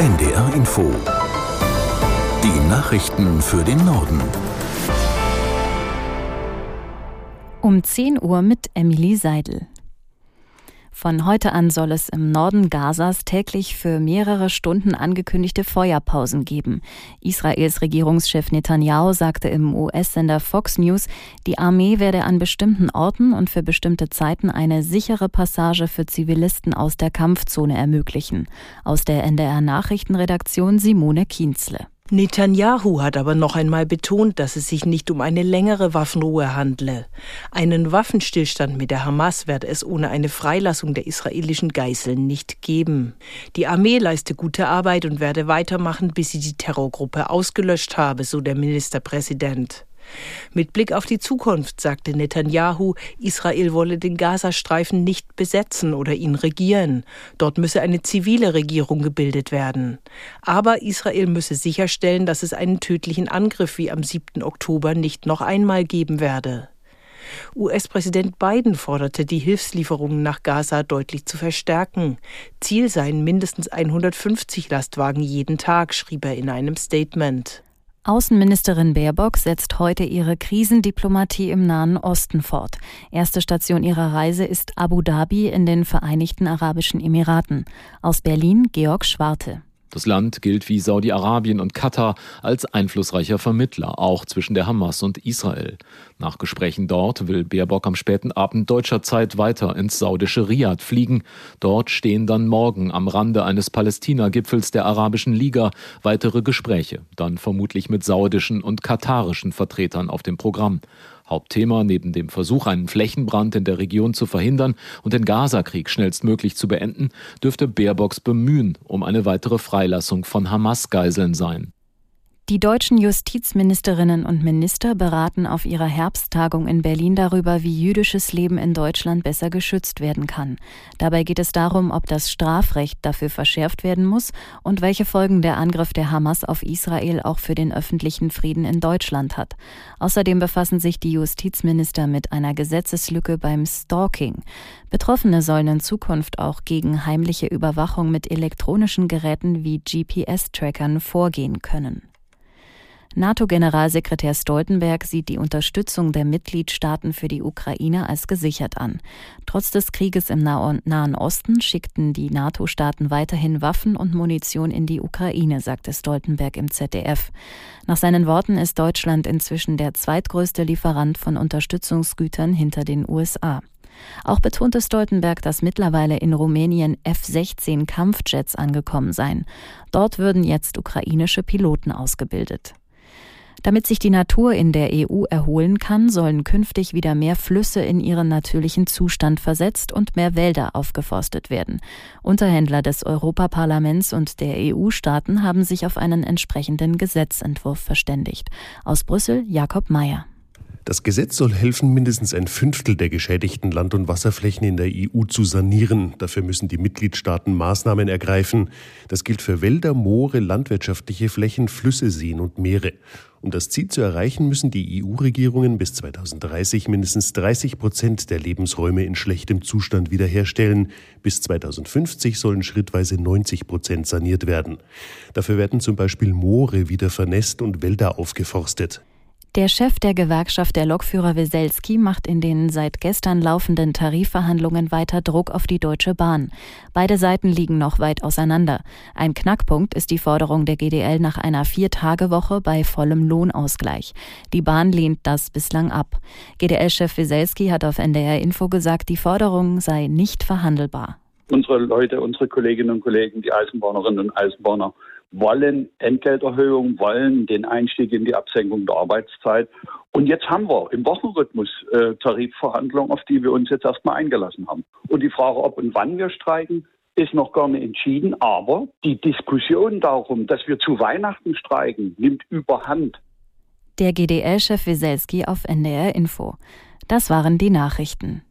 NDR Info. Die Nachrichten für den Norden. Um 10 Uhr mit Emilie Seidel. Von heute an soll es im Norden Gazas täglich für mehrere Stunden angekündigte Feuerpausen geben. Israels Regierungschef Netanyahu sagte im US-Sender Fox News, die Armee werde an bestimmten Orten und für bestimmte Zeiten eine sichere Passage für Zivilisten aus der Kampfzone ermöglichen. Aus der NDR-Nachrichtenredaktion Simone Kienzle. Netanyahu hat aber noch einmal betont, dass es sich nicht um eine längere Waffenruhe handle. Einen Waffenstillstand mit der Hamas werde es ohne eine Freilassung der israelischen Geiseln nicht geben. Die Armee leiste gute Arbeit und werde weitermachen, bis sie die Terrorgruppe ausgelöscht habe, so der Ministerpräsident. Mit Blick auf die Zukunft sagte Netanyahu, Israel wolle den Gazastreifen nicht besetzen oder ihn regieren. Dort müsse eine zivile Regierung gebildet werden. Aber Israel müsse sicherstellen, dass es einen tödlichen Angriff wie am 7. Oktober nicht noch einmal geben werde. US-Präsident Biden forderte, die Hilfslieferungen nach Gaza deutlich zu verstärken. Ziel seien mindestens 150 Lastwagen jeden Tag, schrieb er in einem Statement. Außenministerin Baerbock setzt heute ihre Krisendiplomatie im Nahen Osten fort. Erste Station ihrer Reise ist Abu Dhabi in den Vereinigten Arabischen Emiraten. Aus Berlin Georg Schwarte. Das Land gilt wie Saudi-Arabien und Katar als einflussreicher Vermittler, auch zwischen der Hamas und Israel. Nach Gesprächen dort will Baerbock am späten Abend deutscher Zeit weiter ins saudische Riad fliegen. Dort stehen dann morgen am Rande eines Palästina-Gipfels der Arabischen Liga weitere Gespräche, dann vermutlich mit saudischen und katarischen Vertretern auf dem Programm. Hauptthema neben dem Versuch, einen Flächenbrand in der Region zu verhindern und den Gaza-Krieg schnellstmöglich zu beenden, dürfte Baerbocks Bemühen um eine weitere Freilassung von Hamas-Geiseln sein. Die deutschen Justizministerinnen und Minister beraten auf ihrer Herbsttagung in Berlin darüber, wie jüdisches Leben in Deutschland besser geschützt werden kann. Dabei geht es darum, ob das Strafrecht dafür verschärft werden muss und welche Folgen der Angriff der Hamas auf Israel auch für den öffentlichen Frieden in Deutschland hat. Außerdem befassen sich die Justizminister mit einer Gesetzeslücke beim Stalking. Betroffene sollen in Zukunft auch gegen heimliche Überwachung mit elektronischen Geräten wie GPS-Trackern vorgehen können. NATO-Generalsekretär Stoltenberg sieht die Unterstützung der Mitgliedstaaten für die Ukraine als gesichert an. Trotz des Krieges im Nahen Osten schickten die NATO-Staaten weiterhin Waffen und Munition in die Ukraine, sagte Stoltenberg im ZDF. Nach seinen Worten ist Deutschland inzwischen der zweitgrößte Lieferant von Unterstützungsgütern hinter den USA. Auch betonte Stoltenberg, dass mittlerweile in Rumänien F-16 Kampfjets angekommen seien. Dort würden jetzt ukrainische Piloten ausgebildet. Damit sich die Natur in der EU erholen kann, sollen künftig wieder mehr Flüsse in ihren natürlichen Zustand versetzt und mehr Wälder aufgeforstet werden. Unterhändler des Europaparlaments und der EU-Staaten haben sich auf einen entsprechenden Gesetzentwurf verständigt. Aus Brüssel Jakob Mayer. Das Gesetz soll helfen, mindestens 1/5 der geschädigten Land- und Wasserflächen in der EU zu sanieren. Dafür müssen die Mitgliedstaaten Maßnahmen ergreifen. Das gilt für Wälder, Moore, landwirtschaftliche Flächen, Flüsse, Seen und Meere. Um das Ziel zu erreichen, müssen die EU-Regierungen bis 2030 mindestens 30% der Lebensräume in schlechtem Zustand wiederherstellen. Bis 2050 sollen schrittweise 90% saniert werden. Dafür werden zum Beispiel Moore wieder vernässt und Wälder aufgeforstet. Der Chef der Gewerkschaft der Lokführer Weselsky macht in den seit gestern laufenden Tarifverhandlungen weiter Druck auf die Deutsche Bahn. Beide Seiten liegen noch weit auseinander. Ein Knackpunkt ist die Forderung der GDL nach einer 4-Tage-Woche bei vollem Lohnausgleich. Die Bahn lehnt das bislang ab. GDL-Chef Weselsky hat auf NDR Info gesagt, die Forderung sei nicht verhandelbar. Unsere Leute, unsere Kolleginnen und Kollegen, die Eisenbahnerinnen und Eisenbahner, wollen Entgelterhöhung, wollen den Einstieg in die Absenkung der Arbeitszeit. Und jetzt haben wir im Wochenrhythmus Tarifverhandlungen, auf die wir uns jetzt erstmal eingelassen haben. Und die Frage, ob und wann wir streiken, ist noch gar nicht entschieden. Aber die Diskussion darum, dass wir zu Weihnachten streiken, nimmt überhand. Der GDL-Chef Weselsky auf NDR Info. Das waren die Nachrichten.